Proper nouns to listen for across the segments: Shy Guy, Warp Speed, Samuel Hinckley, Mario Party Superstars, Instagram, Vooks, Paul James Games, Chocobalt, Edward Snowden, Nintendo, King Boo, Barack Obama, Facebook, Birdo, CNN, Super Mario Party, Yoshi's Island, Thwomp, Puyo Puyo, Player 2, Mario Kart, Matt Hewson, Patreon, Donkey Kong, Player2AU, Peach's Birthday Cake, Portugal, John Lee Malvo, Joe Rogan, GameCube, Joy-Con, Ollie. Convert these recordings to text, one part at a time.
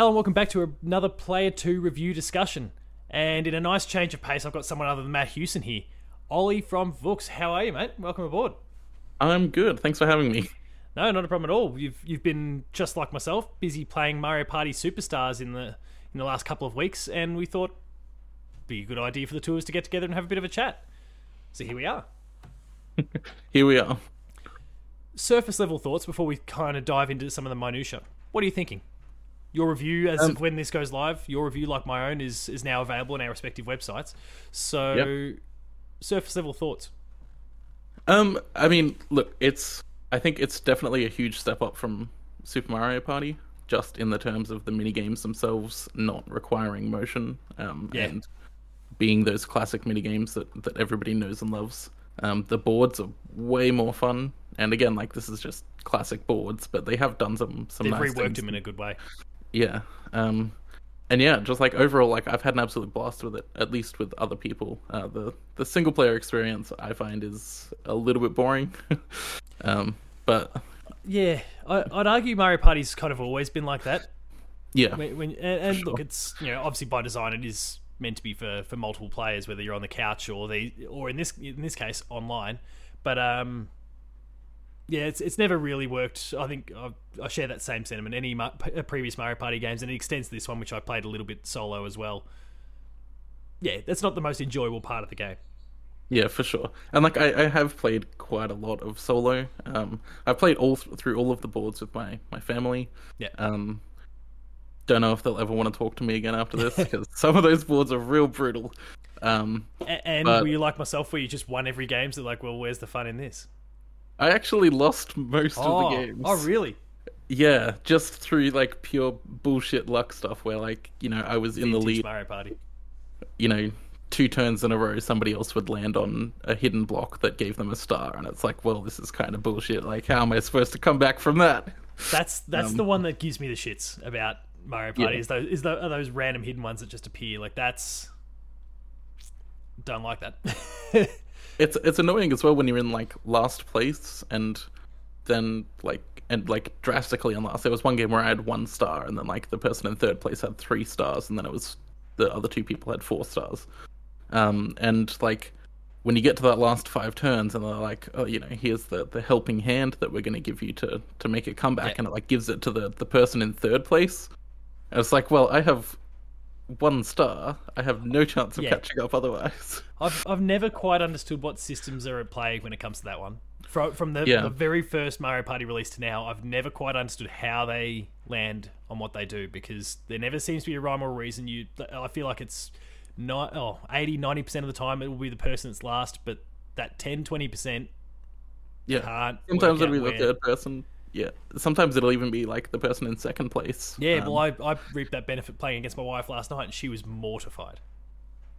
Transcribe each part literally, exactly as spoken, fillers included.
Hello and welcome back to another Player two review discussion. And in a nice change of pace, I've got someone other than Matt Hewson here. Ollie from Vooks. How are you, mate? Welcome aboard. I'm good. Thanks for having me. No, not a problem at all. You've you've been, just like myself, busy playing Mario Party Superstars in the in the last couple of weeks, and we thought it'd be a good idea for the two of us to get together and have a bit of a chat. So here we are. Here we are. Surface level thoughts before we kind of dive into some of the minutiae. What are you thinking? Your review, as um, of when this goes live, your review, like my own, is, is now available on our respective websites. So, yep. Surface level thoughts. Um, I mean, look, it's. I think it's definitely a huge step up from Super Mario Party, just in the terms of the minigames themselves not requiring motion, um, yeah. and being those classic minigames that, that everybody knows and loves. Um, the boards are way more fun, and again, like this is just classic boards, but they have done some some. They've nice reworked things. Them in a good way. Yeah, um, and yeah, just like overall, like I've had an absolute blast with it. At least with other people, uh, the the single player experience I find is a little bit boring. um, but yeah, I, I'd argue Mario Party's kind of always been like that. Yeah, when, when, and, and sure. Look, it's you know obviously by design it is meant to be for, for multiple players, whether you're on the couch or the or in this in this case online. But um, yeah, it's it's never really worked. I think I've, I share that same sentiment. Any ma- previous Mario Party games, and it extends to this one, which I played a little bit solo as well. Yeah, that's not the most enjoyable part of the game. Yeah, for sure. And like I, I have played quite a lot of solo. Um, I've played all th- through all of the boards with my my family. Yeah. Um, don't know if they'll ever want to talk to me again after this because some of those boards are real brutal. Um, and and but... were you like myself, where you just won every game? So like, well, where's the fun in this? I actually lost most oh, of the games. Oh, really? Yeah, just through, like, pure bullshit luck stuff where, like, you know, I was in Vintage the lead. Mario Party. You know, two turns in a row, somebody else would land on a hidden block that gave them a star, and it's like, well, this is kind of bullshit. Like, how am I supposed to come back from that? That's that's um, the one that gives me the shits about Mario Party, yeah. is, those, is those, are those random hidden ones that just appear. Like, that's... Don't like that. It's it's annoying as well when you're in like last place and then like and like drastically in last. There was one game where I had one star and then like the person in third place had three stars and then it was the other two people had four stars. Um, and like when you get to that last five turns and they're like, oh, you know, here's the, the helping hand that we're going to give you to, to make a comeback, yeah. and it like gives it to the, the person in third place. And it's like, well, I have one star, I have no chance of yeah. catching up otherwise. I've I've never quite understood what systems are at play when it comes to that one. From from the, yeah. the very first Mario Party release to now, I've never quite understood how they land on what they do because there never seems to be a rhyme or reason. You, I feel like it's not, oh, eighty, ninety percent of the time it will be the person that's last, but that ten, twenty percent yeah. can't. Sometimes it'll be where... the third person. Yeah, sometimes it'll even be like the person in second place. Yeah, um, well, I, I reaped that benefit playing against my wife last night, and she was mortified.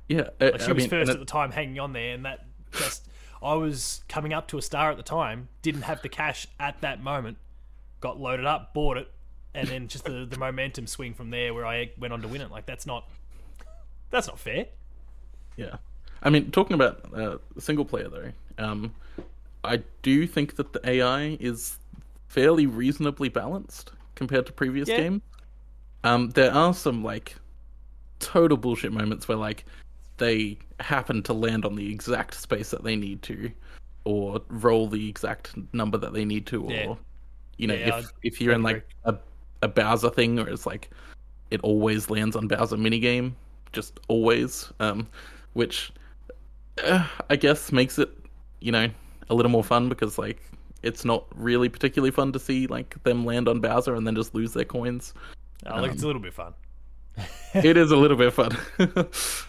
Yeah, it, like she I was mean, first it, at the time, hanging on there, and that just I was coming up to a star at the time, didn't have the cash at that moment, got loaded up, bought it, and then just the, the momentum swing from there, where I went on to win it. Like that's not that's not fair. Yeah, I mean, talking about uh, single player though, um, I do think that the A I is fairly reasonably balanced compared to previous yeah. game. Um, there are some like total bullshit moments where like they happen to land on the exact space that they need to, or roll the exact number that they need to, or yeah. you know, yeah, if I'd, if you're I'd in like a, a Bowser thing, or it's like it always lands on Bowser minigame, just always, um, which uh, I guess makes it you know a little more fun because like. It's not really particularly fun to see like them land on Bowser and then just lose their coins. Oh, look, um, it's a little bit fun. It is a little bit fun.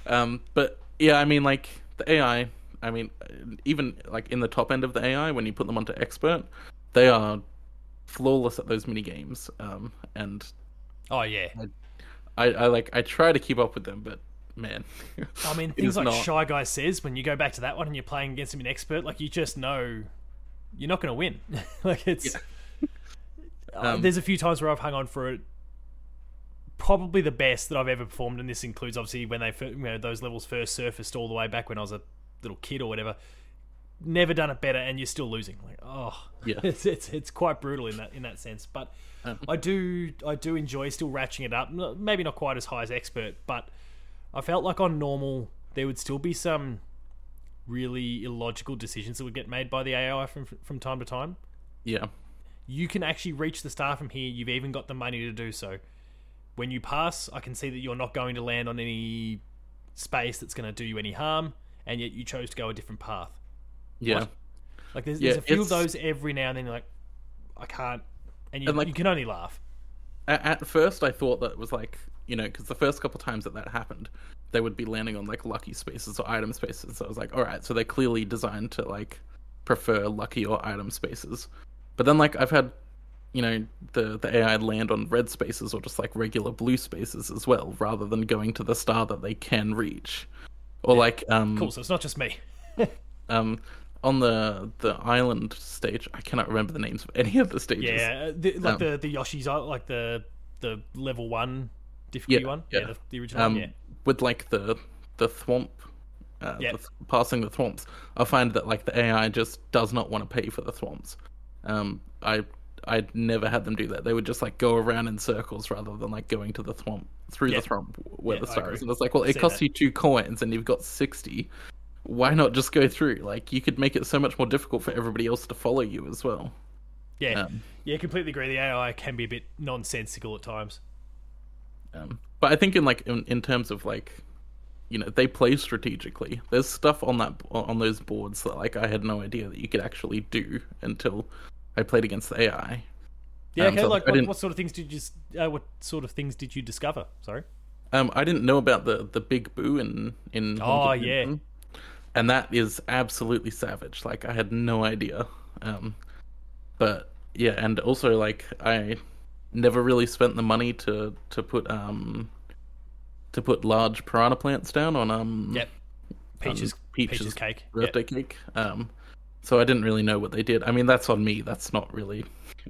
um, but yeah, I mean, like the A I. I mean, even like in the top end of the A I, when you put them onto expert, they are flawless at those mini games. Um, and oh yeah, I, I, I like I try to keep up with them, but. Man, I mean, things like not... Shy Guy says when you go back to that one and you're playing against him in expert, like you just know. You're not going to win. Like it's. Yeah. um, uh, there's a few times where I've hung on for it. Probably the best that I've ever performed, and this includes obviously when they, you know, those levels first surfaced all the way back when I was a little kid or whatever. never done it better, and you're still losing. Like, oh, yeah, it's it's, it's quite brutal in that in that sense. But um. I do I do enjoy still ratcheting it up. Maybe not quite as high as expert, but I felt like on normal there would still be some really illogical decisions that would get made by the A I from from time to time. Yeah, you can actually reach the star from here. You've even got the money to do so. When you pass, I can see that you're not going to land on any space that's going to do you any harm, and yet you chose to go a different path. Yeah. Like, like there's, yeah, there's a few of those every now and then, you're like, I can't... And you, and like, you can only laugh. At first, I thought that it was like, you know, because the first couple of times that that happened, they would be landing on, like, lucky spaces or item spaces. So I was like, all right, so they're clearly designed to, like, prefer lucky or item spaces. But then, like, I've had... you know, the, the A I land on red spaces or just, like, regular blue spaces as well, rather than going to the star that they can reach. Or, yeah. like... Um, cool, so it's not just me. um, on the the island stage, I cannot remember the names of any of the stages. Yeah, the, like um, the, the Yoshi's Island, like the the level one difficulty yeah, one. Yeah, yeah the, the original um, one, yeah. With, like, the, the Thwomp, uh, yep. the th- passing the Thwomps, I find that, like, the A I just does not want to pay for the Thwomps. Um, I... I'd never had them do that. They would just, like, go around in circles rather than, like, going to the Thwomp, through yeah. the Thwomp where yeah, the star is. And it's like, well, it costs that. you two coins and you've got sixty. Why not just go through? Like, you could make it so much more difficult for everybody else to follow you as well. Yeah, um, yeah, completely agree. The A I can be a bit nonsensical at times. Um, but I think in, like, in, in terms of, like, you know, they play strategically. There's stuff on that on those boards that, like, I had no idea that you could actually do until... I played against the A I. Yeah, um, okay. So like, what, what sort of things did you uh, what sort of things did you discover? Sorry, um, I didn't know about the, the Big Boo in in. Oh yeah, Kong, and that is absolutely savage. Like, I had no idea. Um, but yeah, and also, like, I never really spent the money to to put um to put large piranha plants down on um yep Peach's um, Peach's, Peach's cake birthday yep. cake um. So I didn't really know what they did. I mean, that's on me. That's not really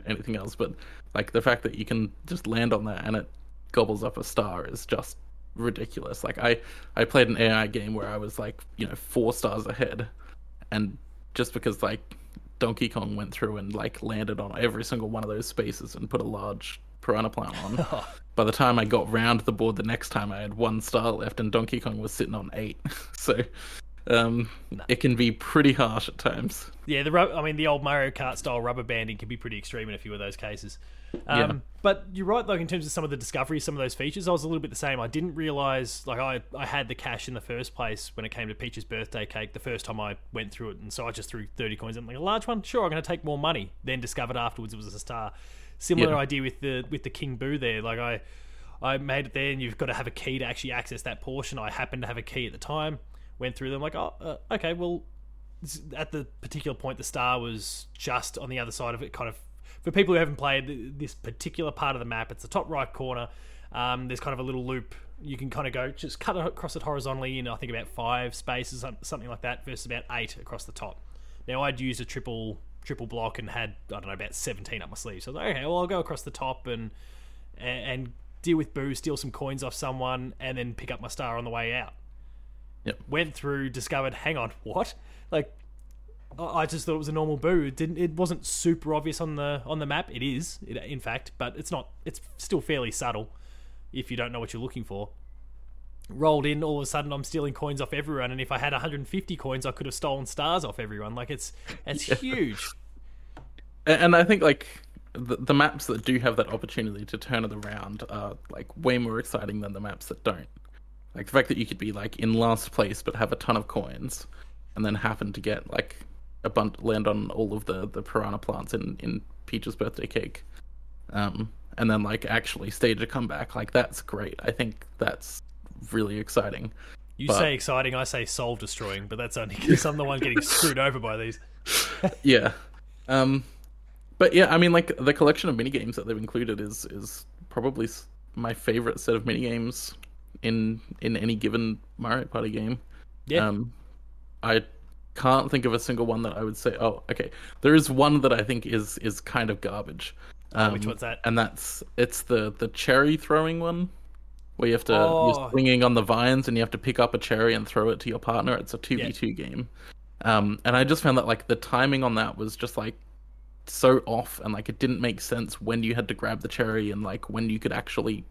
anything else. But, like, the fact that you can just land on that and it gobbles up a star is just ridiculous. Like, I, I played an A I game where I was, like, you know, four stars ahead. And just because, like, Donkey Kong went through and, like, landed on every single one of those spaces and put a large piranha plant on, by the time I got round the board the next time, I had one star left and Donkey Kong was sitting on eight. So... Um, nah. It can be pretty harsh at times. Yeah, the I mean, the old Mario Kart style rubber banding can be pretty extreme in a few of those cases. Um, yeah. But you're right, though, in terms of some of the discoveries, some of those features, I was a little bit the same. I didn't realise, like, I, I had the cash in the first place when it came to Peach's Birthday Cake the first time I went through it, and so I just threw thirty coins. I'm like, a large one? Sure, I'm going to take more money. Then discovered afterwards it was a star. Similar yeah. idea with the with the King Boo there. Like, I, I made it there, and you've got to have a key to actually access that portion. I happened to have a key at the time. Went through them like, oh, uh, okay, well, at the particular point, the star was just on the other side of it, kind of, for people who haven't played this particular part of the map, it's the top right corner, um, there's kind of a little loop, you can kind of go, just cut across it horizontally in, I think, about five spaces, something like that, versus about eight across the top. Now, I'd used a triple triple block and had, I don't know, about seventeen up my sleeve, so I was like, okay, well, I'll go across the top and and, and deal with Boo, steal some coins off someone, and then pick up my star on the way out. Yep. Went through, discovered, hang on, what? Like, I just thought it was a normal Boo. It didn't. It wasn't super obvious on the on the map. It is, it, in fact, but it's not. It's still fairly subtle if you don't know what you're looking for. Rolled in, all of a sudden, I'm stealing coins off everyone, and if I had one hundred fifty coins, I could have stolen stars off everyone. Like, it's it's yeah. huge. And I think, like, the, the maps that do have that opportunity to turn it around are, like, way more exciting than the maps that don't. Like, the fact that you could be, like, in last place but have a ton of coins and then happen to get, like, a bunch, land on all of the, the piranha plants in, in Peach's Birthday Cake um, and then, like, actually stage a comeback. Like, that's great. I think that's really exciting. You but... say exciting, I say soul-destroying, but that's only because I'm the one getting screwed over by these. yeah. Um, but, yeah, I mean, like, the collection of minigames that they've included is, is probably my favourite set of minigames in in any given Mario Party game. Yeah. Um, I can't think of a single one that I would say, oh, okay. There is one that I think is is kind of garbage. Um, oh, which one's that? And that's, it's the, the cherry throwing one, where you have to, oh. you're swinging on the vines and you have to pick up a cherry and throw it to your partner. It's a two v two yeah. game. Um, and I just found that, like, the timing on that was just, like, so off, and, like, it didn't make sense when you had to grab the cherry and, like, when you could actually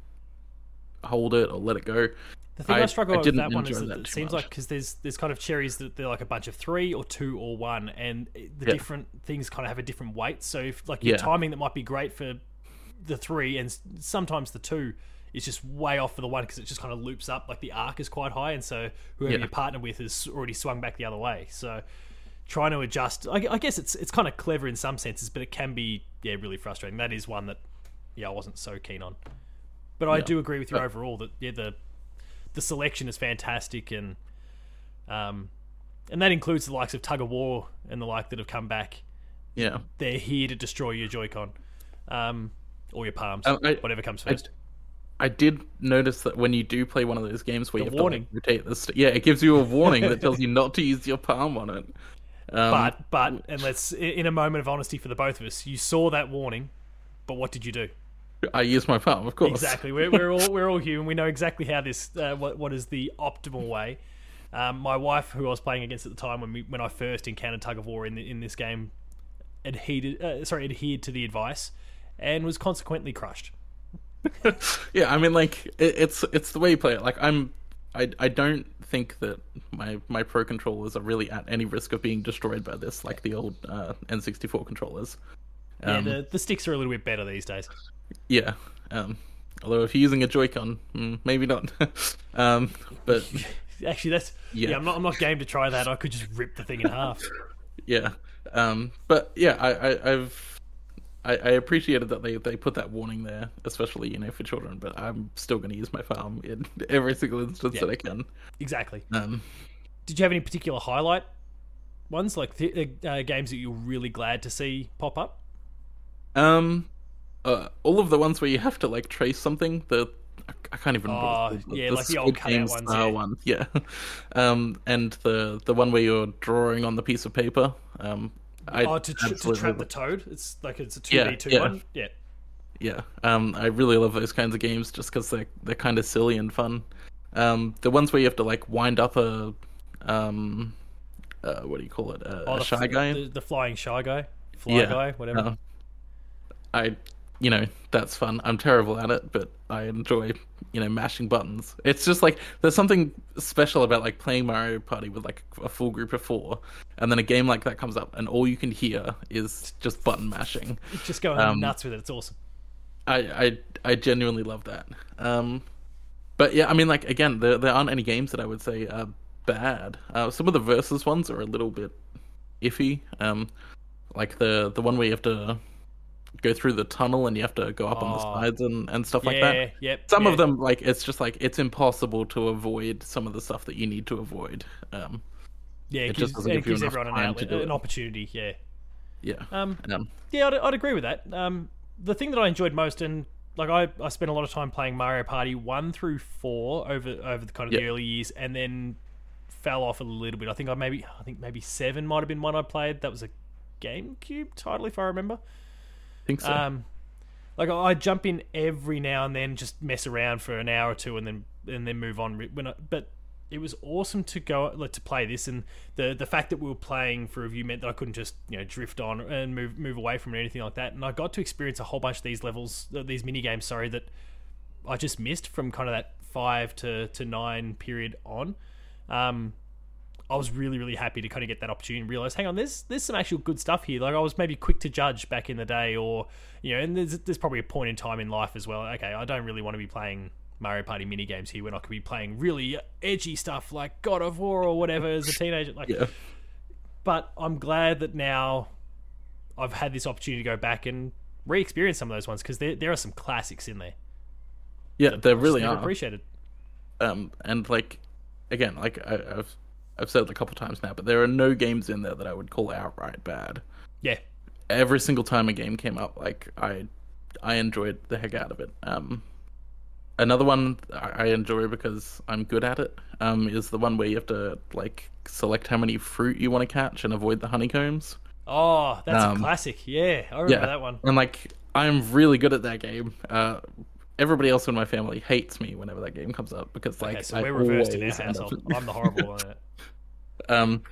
hold it or let it go. The thing I, I struggle I with that one is that, that it seems much. like, because there's there's kind of cherries that they're like a bunch of three or two or one, and the yeah. different things kind of have a different weight. So if like your yeah. timing that might be great for the three, and sometimes the two is just way off for the one because it just kind of loops up. Like the arc is quite high, and so whoever yeah. you partner with has already swung back the other way. So trying to adjust, I, I guess it's it's kind of clever in some senses, but it can be yeah really frustrating. That is one that yeah I wasn't so keen on, but I yeah. do agree with you but, overall that yeah the. The selection is fantastic, and um, and that includes the likes of Tug of War and the like that have come back. Yeah, they're here to destroy your Joy-Con, um, or your palms, um, I, whatever comes first. I, I did notice that when you do play one of those games, where the you have warning. to like, rotate the st- yeah, it gives you a warning that tells you not to use your palm on it. Um, but but and let's in a moment of honesty for the both of us, you saw that warning, but what did you do? I use my palm, of course. Exactly. We're, we're all we're all human. We know exactly how this uh, what what is the optimal way. Um, my wife, who I was playing against at the time when we when I first encountered Tug of War in the, in this game, adhered uh, sorry adhered to the advice and was consequently crushed. yeah, I mean, like it, it's it's the way you play it. Like I'm I I don't think that my my pro controllers are really at any risk of being destroyed by this, like the old uh, N sixty-four controllers. Um, yeah, the, the sticks are a little bit better these days. Yeah, um, although if you're using a Joy-Con, maybe not. um, but actually, that's yeah. yeah. I'm not. I'm not game to try that. I could just rip the thing in half. yeah, um, but yeah, I, I, I've I, I appreciated that they, they put that warning there, especially you know for children. But I'm still going to use my palm in every single instance yeah. that I can. Exactly. Um, Did you have any particular highlight ones, like th- uh, games that you're really glad to see pop up? Um. Uh, all of the ones where you have to like trace something, the I, I can't even oh, remember the, yeah, the like the old cutout ones, yeah. One. yeah. Um, and the the one where you're drawing on the piece of paper. Um, I oh, to, tra- to trap the toad. It's like it's a two v two one. Yeah, yeah. Um, I really love those kinds of games just because they're they're kind of silly and fun. Um, the ones where you have to like wind up a um, uh, what do you call it? A, oh, a the, shy guy. The, the flying shy guy. Fly yeah. guy. Whatever. Uh, I. You know, that's fun. I'm terrible at it, but I enjoy, you know, mashing buttons. It's just like there's something special about like playing Mario Party with like a full group of four, and then a game like that comes up, and all you can hear is just button mashing. It's just going um, nuts with it. It's awesome. I, I I genuinely love that. Um, but yeah, I mean, like again, there there aren't any games that I would say are bad. Uh, some of the versus ones are a little bit iffy. Um, like the the one where you have to go through the tunnel and you have to go up oh, on the sides and, and stuff yeah, like that. Yep, some yeah. of them, like, it's just like, it's impossible to avoid some of the stuff that you need to avoid. Um, yeah, it, it gives, just doesn't it give gives you everyone an, outlet, an opportunity, yeah. Yeah. Um, um, yeah, I'd, I'd agree with that. Um, the thing that I enjoyed most, and like I, I spent a lot of time playing Mario Party one through four over over the kind of yep. the early years, and then fell off a little bit. I think I maybe I think maybe seven might have been one I played. That was a GameCube title, if I remember. Think so. Um, like I jump in every now and then, just mess around for an hour or two, and then and then move on. When I, but it was awesome to go like, to play this, and the the fact that we were playing for review meant that I couldn't just you know drift on and move move away from it or anything like that. And I got to experience a whole bunch of these levels, these mini games, sorry, that I just missed from kind of that five to, to nine period on. Um, I was really, really happy to kind of get that opportunity and realize, hang on, there's there's some actual good stuff here. Like I was maybe quick to judge back in the day, or you know, and there's there's probably a point in time in life as well. Okay, I don't really want to be playing Mario Party mini games here when I could be playing really edgy stuff like God of War or whatever as a teenager. Like, yeah. But I'm glad that now I've had this opportunity to go back and re-experience some of those ones because there there are some classics in there. Yeah, there really are. Appreciated. Um, and like again, like I, I've. I've said it a couple of times now, but there are no games in there that I would call outright bad. Yeah. Every single time a game came up, like I, I enjoyed the heck out of it. Um, another one I enjoy because I'm good at it. Um, is the one where you have to like select how many fruit you want to catch and avoid the honeycombs. Oh, that's um, a classic. Yeah, I remember yeah. that one. And like, I'm really good at that game. Uh, Everybody else in my family hates me whenever that game comes up because, like, okay, so we're I reversed in this household. I'm the horrible one. Um,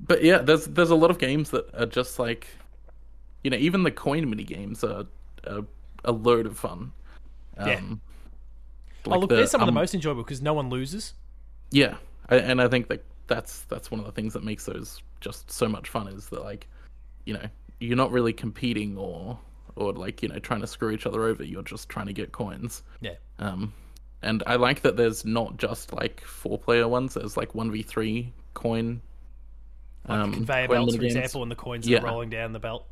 But yeah, there's there's a lot of games that are just like, you know, even the coin mini games are, are a load of fun. Um, yeah. Like oh, look, the, they're some um, of the most enjoyable because no one loses. Yeah, I, and I think that that's that's one of the things that makes those just so much fun is that, like, you know, you're not really competing or or like, you know, trying to screw each other over. You're just trying to get coins. Yeah. Um, and I like that there's not just like four player ones. There's like one v three coin. Like um, conveyor coin belts, for example, and the coins yeah. are rolling down the belt.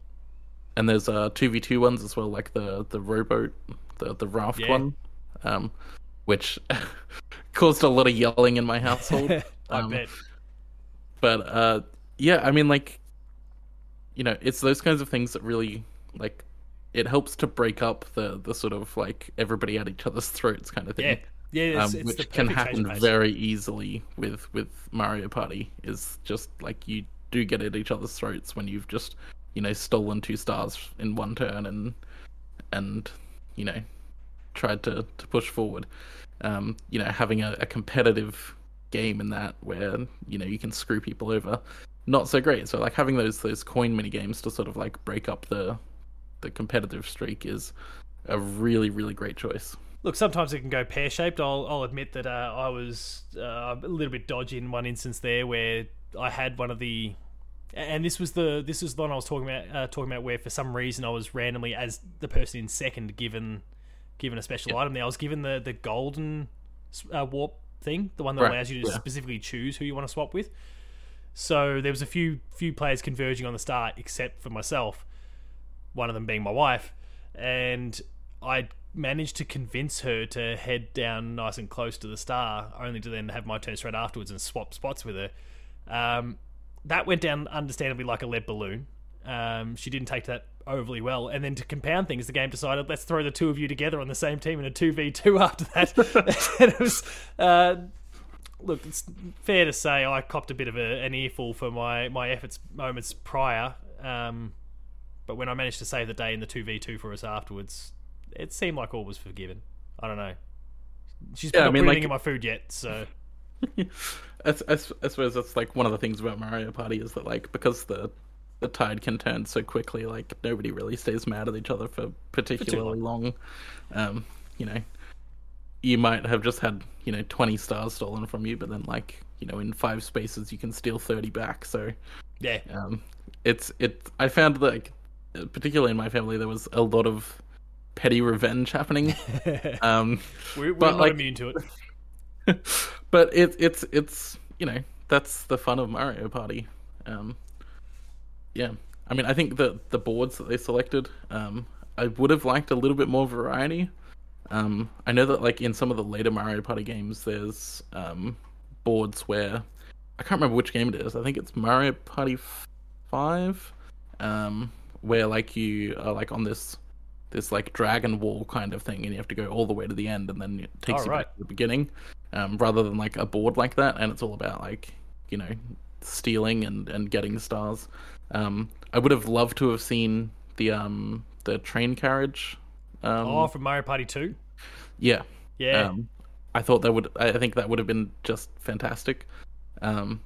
And there's uh two v two ones as well, like the the rowboat, the the raft yeah. one, um, which caused a lot of yelling in my household. I um, bet. But uh, yeah, I mean, like, you know, it's those kinds of things that really, like, it helps to break up the the sort of like everybody at each other's throats kind of thing. Yeah, yeah, it's, um, it's which the can happen very easily with with Mario Party. Is just like you do get at each other's throats when you've just, you know, stolen two stars in one turn and and you know tried to, to push forward. Um, you know, having a, a competitive game in that where, you know, you can screw people over, not so great. So like having those those coin mini games to sort of like break up the the competitive streak is a really, really great choice. Look, sometimes it can go pear-shaped. I'll I'll admit that uh, I was uh, a little bit dodgy in one instance there where I had one of the, and this was the this was the one I was talking about uh, talking about where for some reason I was randomly as the person in second given given a special yep. item. There I was given the the golden uh, warp thing, the one that right. allows you to yeah. specifically choose who you want to swap with. So there was a few few players converging on the start, except for myself. One of them being my wife, and I managed to convince her to head down nice and close to the star, only to then have my turn straight afterwards and swap spots with her. Um, that went down, understandably, like a lead balloon. Um, she didn't take that overly well, and then to compound things, the game decided, let's throw the two of you together on the same team in a two v two after that. And it was... Uh, look, it's fair to say I copped a bit of a, an earful for my, my efforts moments prior, um... but when I managed to save the day in the two v two for us afterwards, it seemed like all was forgiven. I don't know. She's yeah, not I mean, putting like, in my food yet, so... I, I, I suppose that's like one of the things about Mario Party is that, like, because the the tide can turn so quickly, like, nobody really stays mad at each other for particularly for long. long. Um, you know, you might have just had, you know, twenty stars stolen from you, but then, like, you know, in five spaces you can steal thirty back, so... Yeah. Um, it's... it. I found, like... particularly in my family, there was a lot of petty revenge happening. Um, we're we're but not like, immune to it. But it, it's, it's you know, that's the fun of Mario Party. Um, yeah. I mean, I think the, the boards that they selected, um, I would have liked a little bit more variety. Um, I know that, like, in some of the later Mario Party games, there's um, boards where... I can't remember which game it is. I think it's Mario Party five. Um... where like you are like on this this like dragon wall kind of thing and you have to go all the way to the end and then it takes all you right. back to the beginning, um, rather than like a board like that, and it's all about like, you know, stealing and, and getting stars. Um, I would have loved to have seen the um the train carriage. Um, oh, from Mario Party two? Yeah. Yeah. Um, I thought that would I think that would have been just fantastic. Um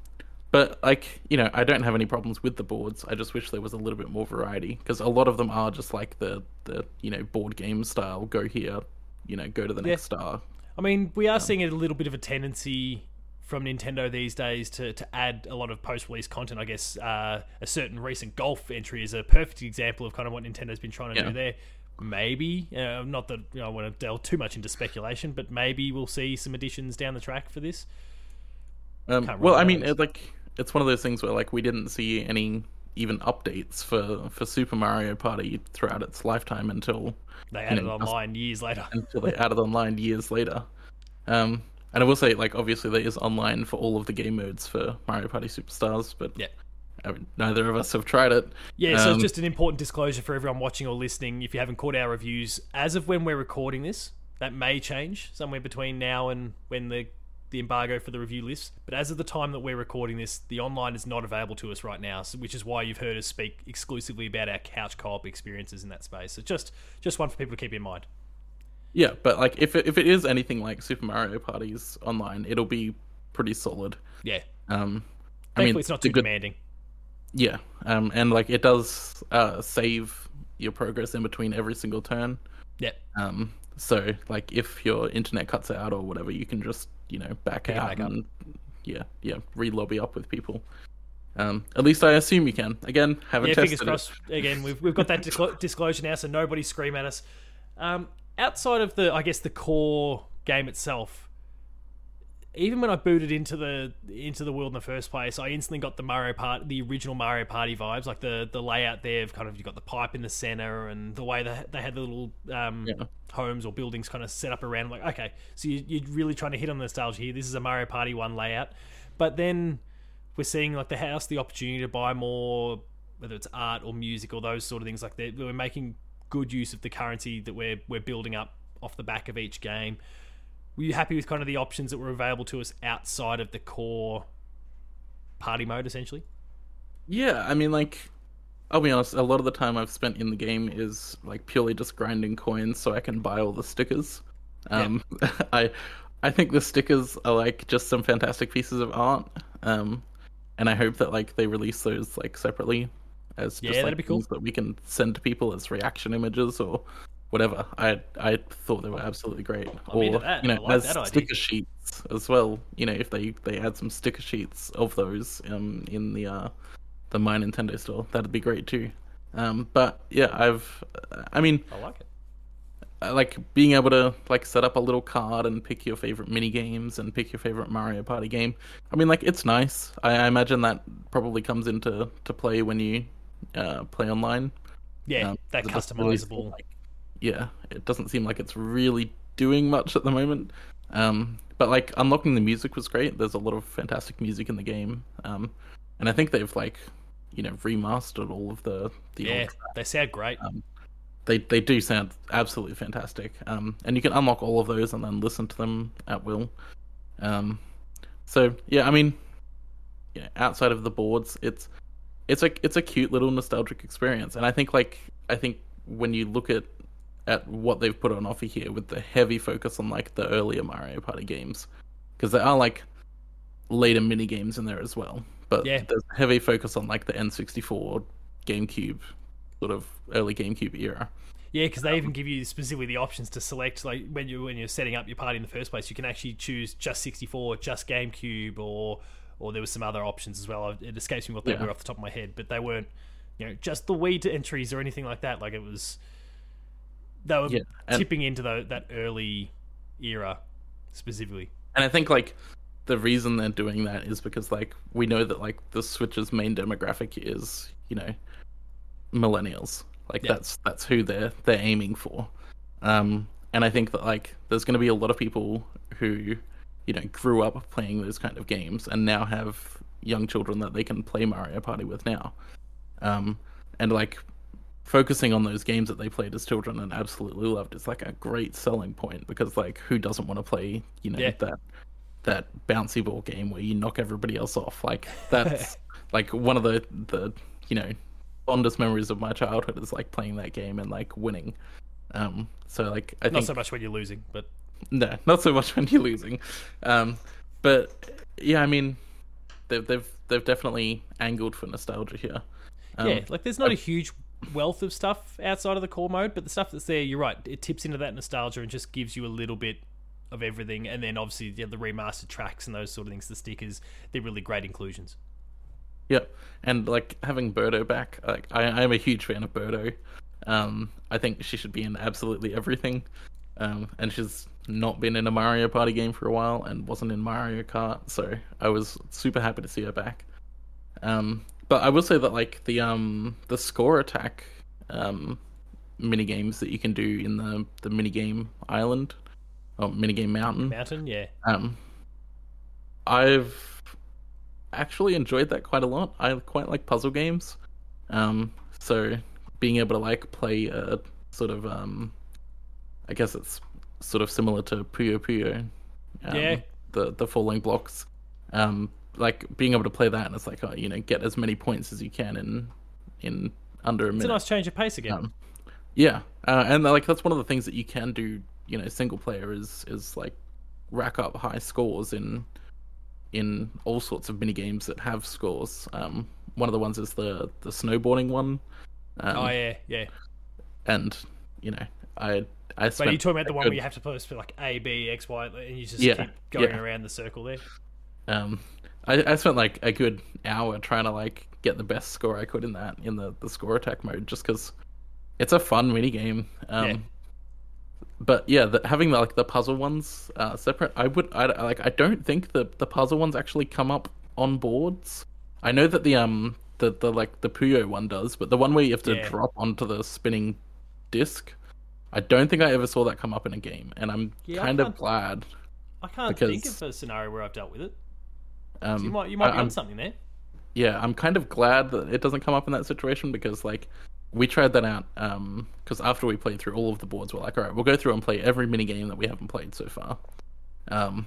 But, like, you know, I don't have any problems with the boards. I just wish there was a little bit more variety, because a lot of them are just, like, the, the, you know, board game style, go here, you know, go to the yeah. next star. I mean, we are um, seeing a little bit of a tendency from Nintendo these days to, to add a lot of post-release content. I guess uh, a certain recent golf entry is a perfect example of kind of what Nintendo's been trying to yeah. do there. Maybe, uh, not that you know, I want to delve too much into speculation, but maybe we'll see some additions down the track for this. Um, well, I mean, it, like... It's one of those things where, like, we didn't see any even updates for, for Super Mario Party throughout its lifetime until... They added know, online years later. Until they added online years later. Um, and I will say, like, obviously there is online for all of the game modes for Mario Party Superstars, but yeah. I mean, neither of us have tried it. Yeah, so um, it's just an important disclosure for everyone watching or listening. If you haven't caught our reviews, as of when we're recording this, that may change somewhere between now and when the... the embargo for the review list, but as of the time that we're recording this, the online is not available to us right now, which is why you've heard us speak exclusively about our couch co-op experiences in that space. So just just one for people to keep in mind. Yeah, but like if it, if it is anything like Super Mario Party's online, it'll be pretty solid. Yeah. Um, Thankfully I mean, it's not too good, demanding. Yeah, um, and like it does uh, save your progress in between every single turn. Yeah. Um. So like if your internet cuts out or whatever, you can just you know back Pick out back and up. yeah yeah re-lobby up with people. Um, at least I assume you can. Again, haven't yeah, tested fingers crossed. Again, we've we've got that disclo- disclosure now, so nobody scream at us. Um, outside of the, I guess, the core game itself, even when I booted into the into the world in the first place, I instantly got the Mario Party, the original Mario Party vibes, like the the layout there of kind of you got the pipe in the center and the way that they had the little um, yeah. homes or buildings kind of set up around. I'm like, okay, so you, you're really trying to hit on the nostalgia here. This is a Mario Party one layout, but then we're seeing like the house, the opportunity to buy more, whether it's art or music or those sort of things like that. We're making good use of the currency that we're we're building up off the back of each game. Were you happy with kind of the options that were available to us outside of the core party mode, essentially? Yeah, I mean, like, I'll be honest, a lot of the time I've spent in the game is like purely just grinding coins so I can buy all the stickers. Um, yeah. I I think the stickers are like just some fantastic pieces of art. Um, And I hope that like they release those like separately as yeah, just like, that'd be cool. Things that we can send to people as reaction images or whatever. I I thought they were absolutely great. Or you know, like as sticker sheets as well. You know, if they, they add some sticker sheets of those um in the uh the My Nintendo store, that'd be great too. Um, but yeah, I've I mean I like it. I like being able to like set up a little card and pick your favorite mini games and pick your favorite Mario Party game. I mean, like it's nice. I, I imagine that probably comes into to play when you uh, play online. Yeah, um, that customizable. Really, like, yeah, it doesn't seem like it's really doing much at the moment. Um, but like unlocking the music was great. There's a lot of fantastic music in the game, um, and I think they've like you know remastered all of the. the yeah, old they sound great. Um, They they do sound absolutely fantastic, um, and you can unlock all of those and then listen to them at will. Um, so yeah, I mean, yeah, outside of the boards, it's it's like it's a cute little nostalgic experience, and I think like I think when you look at at what they've put on offer here with the heavy focus on like the earlier Mario Party games, because there are like later mini games in there as well, but yeah. There's a heavy focus on like the N sixty-four, GameCube. Sort of early GameCube era. Yeah, because they um, even give you specifically the options to select, like when you when you're setting up your party in the first place, you can actually choose just sixty-four, just GameCube, or or there were some other options as well. It escapes me what they yeah. were off the top of my head, but they weren't, you know, just the Wii entries or anything like that. Like it was, they were yeah, and, tipping into the, that early era specifically. And I think like the reason they're doing that is because like we know that like the Switch's main demographic is you know. millennials like yeah. that's that's who they're they're aiming for, um and I think that like there's going to be a lot of people who you know grew up playing those kind of games and now have young children that they can play Mario Party with now, um and like focusing on those games that they played as children and absolutely loved is like a great selling point, because like who doesn't want to play you know yeah. that that bouncy ball game where you knock everybody else off? Like that's like one of the the you know fondest memories of my childhood is like playing that game and like winning. Um, so like I not think not so much when you're losing, but no, not so much when you're losing. Um, but yeah, I mean, they've they've they've definitely angled for nostalgia here. Um, yeah, like there's not I... a huge wealth of stuff outside of the core mode, but the stuff that's there, you're right, it tips into that nostalgia and just gives you a little bit of everything. And then obviously yeah, the remastered tracks and those sort of things, the stickers, they're really great inclusions. Yeah, and like having Birdo back, like I, I'm a huge fan of Birdo. Um, I think she should be in absolutely everything. Um, and she's not been in a Mario Party game for a while and wasn't in Mario Kart, so I was super happy to see her back. Um, but I will say that like the um the score attack um mini games that you can do in the the mini game island or mini game mountain. Mountain, yeah. Um, I've. actually enjoyed that quite a lot. I quite like puzzle games, um so being able to like play a sort of um I guess it's sort of similar to Puyo Puyo, um, yeah the the falling blocks, um like being able to play that and it's like, oh, you know, get as many points as you can in in under a minute. It's a nice change of pace again. um, yeah uh, and like that's one of the things that you can do, you know, single player is is like rack up high scores in in all sorts of mini games that have scores, um, one of the ones is the the snowboarding one. Um, oh yeah, yeah. And you know, I I. But you're talking about the one good... where you have to put like A, B, X, Y, and you just yeah, keep going yeah. around the circle there. Um, I, I spent like a good hour trying to like get the best score I could in that in the the score attack mode, just because it's a fun mini game. Um, yeah. But yeah, the, having the, like the puzzle ones uh, separate, I would I like I don't think the the puzzle ones actually come up on boards. I know that the um the, the like the Puyo one does, but the one where you have to yeah. drop onto the spinning disc, I don't think I ever saw that come up in a game, and I'm yeah, kind of glad. I can't because, think of a scenario where I've dealt with it. Um, so you might you might I, be on something there. Yeah, I'm kind of glad that it doesn't come up in that situation, because like. We tried that out um, because after we played through all of the boards, we're like, all right, we'll go through and play every mini game that we haven't played so far. Um,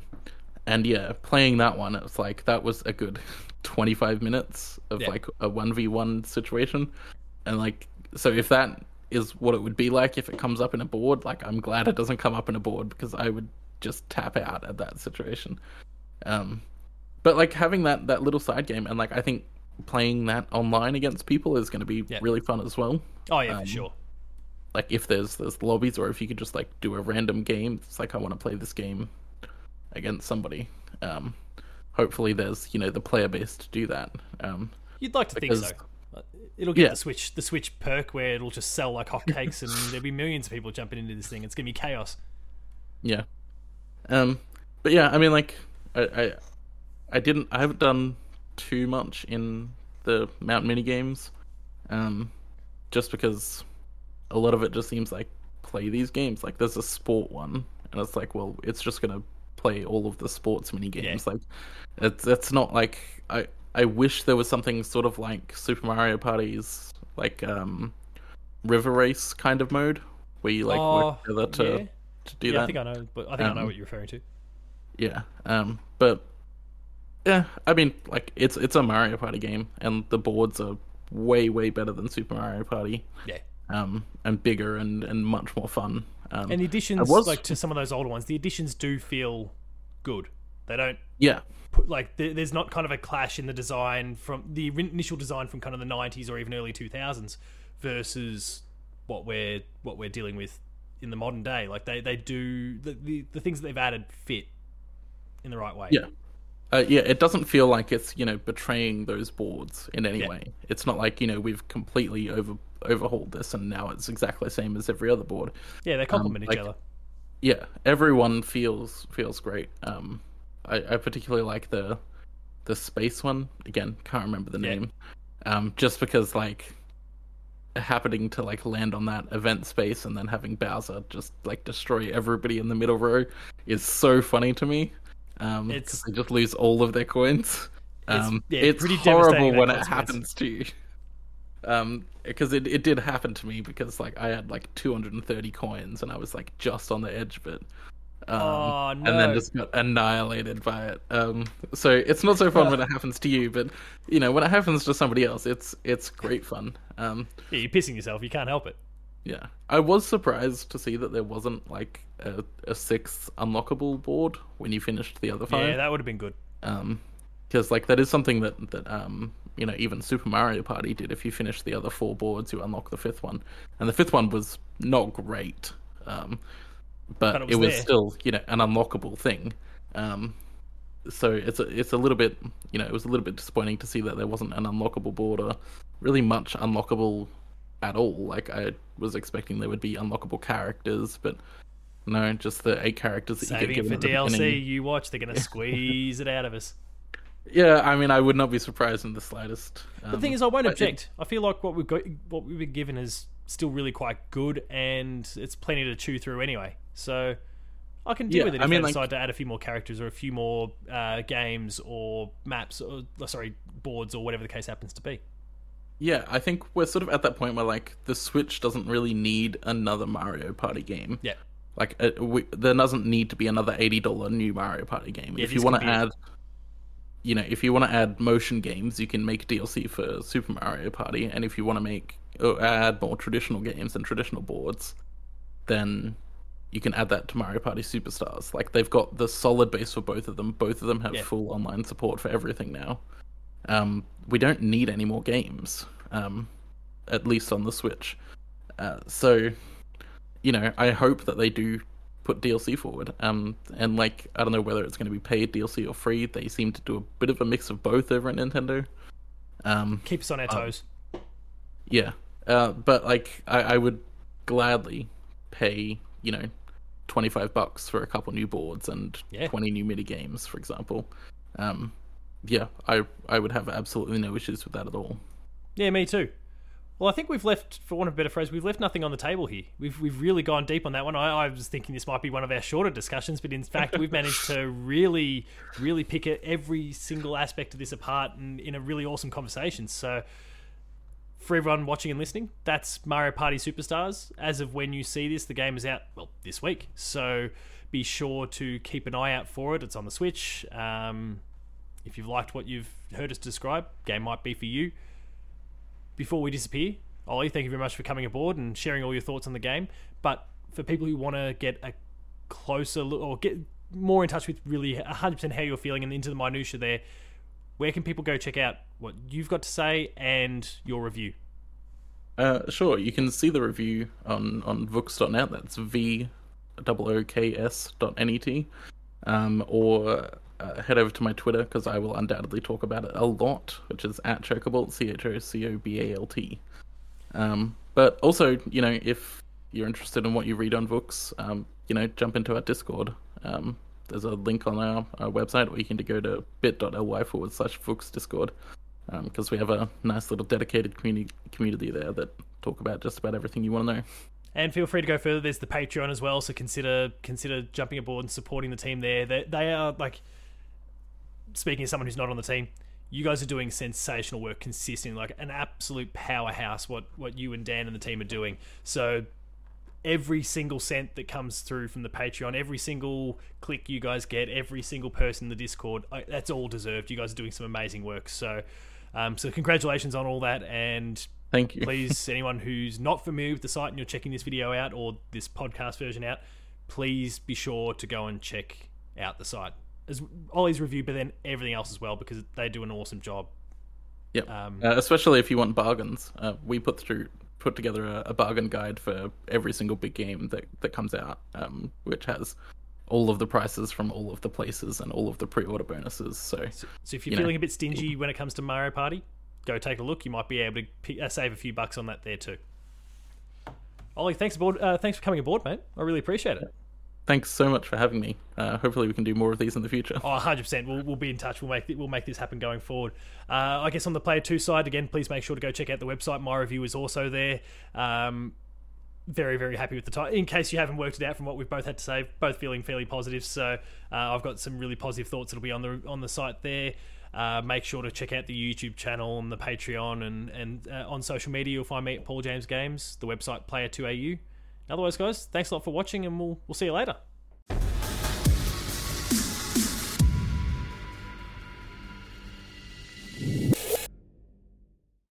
and yeah, playing that one, it was like that was a good twenty-five minutes of yeah. like a one v one situation, and like so if that is what it would be like if it comes up in a board, like I'm glad it doesn't come up in a board, because I would just tap out at that situation. Um, but like having that that little side game, and like I think. Playing that online against people is going to be yeah. really fun as well. Oh yeah, um, for sure. Like if there's there's lobbies, or if you could just like do a random game. It's like I want to play this game against somebody. Um, hopefully there's you know the player base to do that. Um, You'd like to because... think so. It'll get yeah. the Switch the Switch perk where it'll just sell like hotcakes, and there'll be millions of people jumping into this thing. It's gonna be chaos. Yeah. Um. But yeah, I mean, like I I, I didn't I haven't done. too much in the Mount mini games, um, just because a lot of it just seems like play these games. Like there's a sport one, and it's like, well, it's just gonna play all of the sports mini games. Yeah. Like it's it's not like I I wish there was something sort of like Super Mario Party's like um river race kind of mode where you like oh, work together to yeah. to do yeah, that. I think I know, but I think um, I know what you're referring to. Yeah, um, but. Yeah, I mean, like, it's it's a Mario Party game, and the boards are way, way better than Super Mario Party. Yeah. Um, and bigger and, and much more fun. Um, and the additions, was... like, to some of those older ones, the additions do feel good. They don't... Yeah. Put, like, there, there's not kind of a clash in the design from... The initial design from kind of the nineties or even early two thousands versus what we're what we're dealing with in the modern day. Like, they, they do... The, the, the things that they've added fit in the right way. Yeah. Uh, yeah, it doesn't feel like it's, you know, betraying those boards in any yeah. way. It's not like, you know, we've completely over overhauled this and now it's exactly the same as every other board. Yeah, they complement um, like, each other. Yeah, everyone feels feels great. Um, I, I particularly like the the space one. Again, can't remember the yeah. name. Um, just because, like, happening to, like, land on that event space and then having Bowser just, like, destroy everybody in the middle row is so funny to me. Um, it's they just lose all of their coins. Um, it's, yeah, it's pretty horrible when it happens to you. Um, because it, it did happen to me because like I had like two hundred thirty coins and I was like just on the edge of it. Um, oh, no. And then just got annihilated by it. Um, so it's not so fun when it happens to you, but you know when it happens to somebody else, it's it's great fun. Um, yeah, you're pissing yourself. You can't help it. Yeah, I was surprised to see that there wasn't like a, a sixth unlockable board when you finished the other five. Yeah, that would have been good. Um, because like that is something that that um you know even Super Mario Party did. If you finish the other four boards, you unlock the fifth one, and the fifth one was not great. Um, but, but it was, it was still you know an unlockable thing. Um, so it's a, it's a little bit you know it was a little bit disappointing to see that there wasn't an unlockable board or really much unlockable. At all, like I was expecting there would be unlockable characters, but no, just the eight characters that Saving you could give for D L C. Beginning. You watch, they're gonna squeeze it out of us. Yeah, I mean, I would not be surprised in the slightest. Um, the thing is, I won't object. It, I feel like what we've got, what we've been given, is still really quite good, and it's plenty to chew through anyway. So I can deal yeah, with it if I mean, they decide like, to add a few more characters or a few more uh, games or maps, or sorry, boards or whatever the case happens to be. Yeah, I think we're sort of at that point where, like, the Switch doesn't really need another Mario Party game. Yeah. Like, it, we, there doesn't need to be another eighty dollars new Mario Party game. Yeah, if you want to add, you know, if you want to add motion games, you can make D L C for Super Mario Party. And if you want to make, or add more traditional games and traditional boards, then you can add that to Mario Party Superstars. Like, they've got the solid base for both of them. Both of them have yeah. full online support for everything now. Um, we don't need any more games, um, at least on the Switch. Uh, so, you know, I hope that they do put D L C forward. Um, and, like, I don't know whether it's going to be paid D L C or free. They seem to do a bit of a mix of both over at Nintendo. Um, Keep us on our toes. Uh, yeah. Uh, but, like, I, I would gladly pay, you know, twenty-five bucks for a couple new boards and yeah. twenty new mini games, for example. Um, yeah, I I would have absolutely no issues with that at all. Yeah, me too. Well, I think we've left, for want of a better phrase, we've left nothing on the table here. We've we've really gone deep on that one. I, I was thinking this might be one of our shorter discussions, but in fact, we've managed to really, really pick at every single aspect of this apart and in a really awesome conversation. So, for everyone watching and listening, that's Mario Party Superstars. As of when you see this, the game is out, well, this week. So be sure to keep an eye out for it. It's on the Switch. Um, if you've liked what you've heard us describe, game might be for you. Before we disappear, Ollie, thank you very much for coming aboard and sharing all your thoughts on the game. But for people who want to get a closer look or get more in touch with really one hundred percent how you're feeling and into the minutiae there, where can people go check out what you've got to say and your review? Uh, sure, you can see the review on, on Vooks dot net. That's V O O K S dot N E T. Um, or uh, head over to my Twitter, because I will undoubtedly talk about it a lot, which is at Chocobalt, C H O C O B A L T. Um, but also, you know, if you're interested in what you read on Vooks, um, you know, jump into our Discord. Um, There's a link on our, our website, or you can go to bit.ly forward slash Vooks Discord, because um, we have a nice little dedicated community community there that talk about just about everything you want to know. And feel free to go further. There's the Patreon as well, so consider consider jumping aboard and supporting the team there. They, they are, like, speaking as someone who's not on the team, you guys are doing sensational work consistently, like an absolute powerhouse, what, what you and Dan and the team are doing. So every single cent that comes through from the Patreon, every single click you guys get, every single person in the Discord, that's all deserved. You guys are doing some amazing work. So um, so congratulations on all that. And thank you. Please, anyone who's not familiar with the site and you're checking this video out or this podcast version out, please be sure to go and check out the site. As Ollie's review, but then everything else as well, because they do an awesome job. Yep. Um, uh, especially if you want bargains. Uh, we put through... put together a, a bargain guide for every single big game that, that comes out, um, which has all of the prices from all of the places and all of the pre-order bonuses. So, so, so if you're you feeling know, a bit stingy when it comes to Mario Party, go take a look. You might be able to pick, uh, save a few bucks on that there too. Ollie, thanks aboard. Uh, thanks for coming aboard, mate. I really appreciate it. Thanks so much for having me. Uh, hopefully we can do more of these in the future. Oh, one hundred percent. We'll, we'll be in touch. We'll make we'll make this happen going forward. Uh, I guess on the Player two side, again, please make sure to go check out the website. My review is also there. Um, very, very happy with the title. In case you haven't worked it out from what we've both had to say, both feeling fairly positive. So uh, I've got some really positive thoughts that'll be on the on the site there. Uh, make sure to check out the YouTube channel and the Patreon and, and uh, on social media. You'll find me at Paul James Games, the website Player two A U. Otherwise, guys, thanks a lot for watching, and we'll we'll see you later.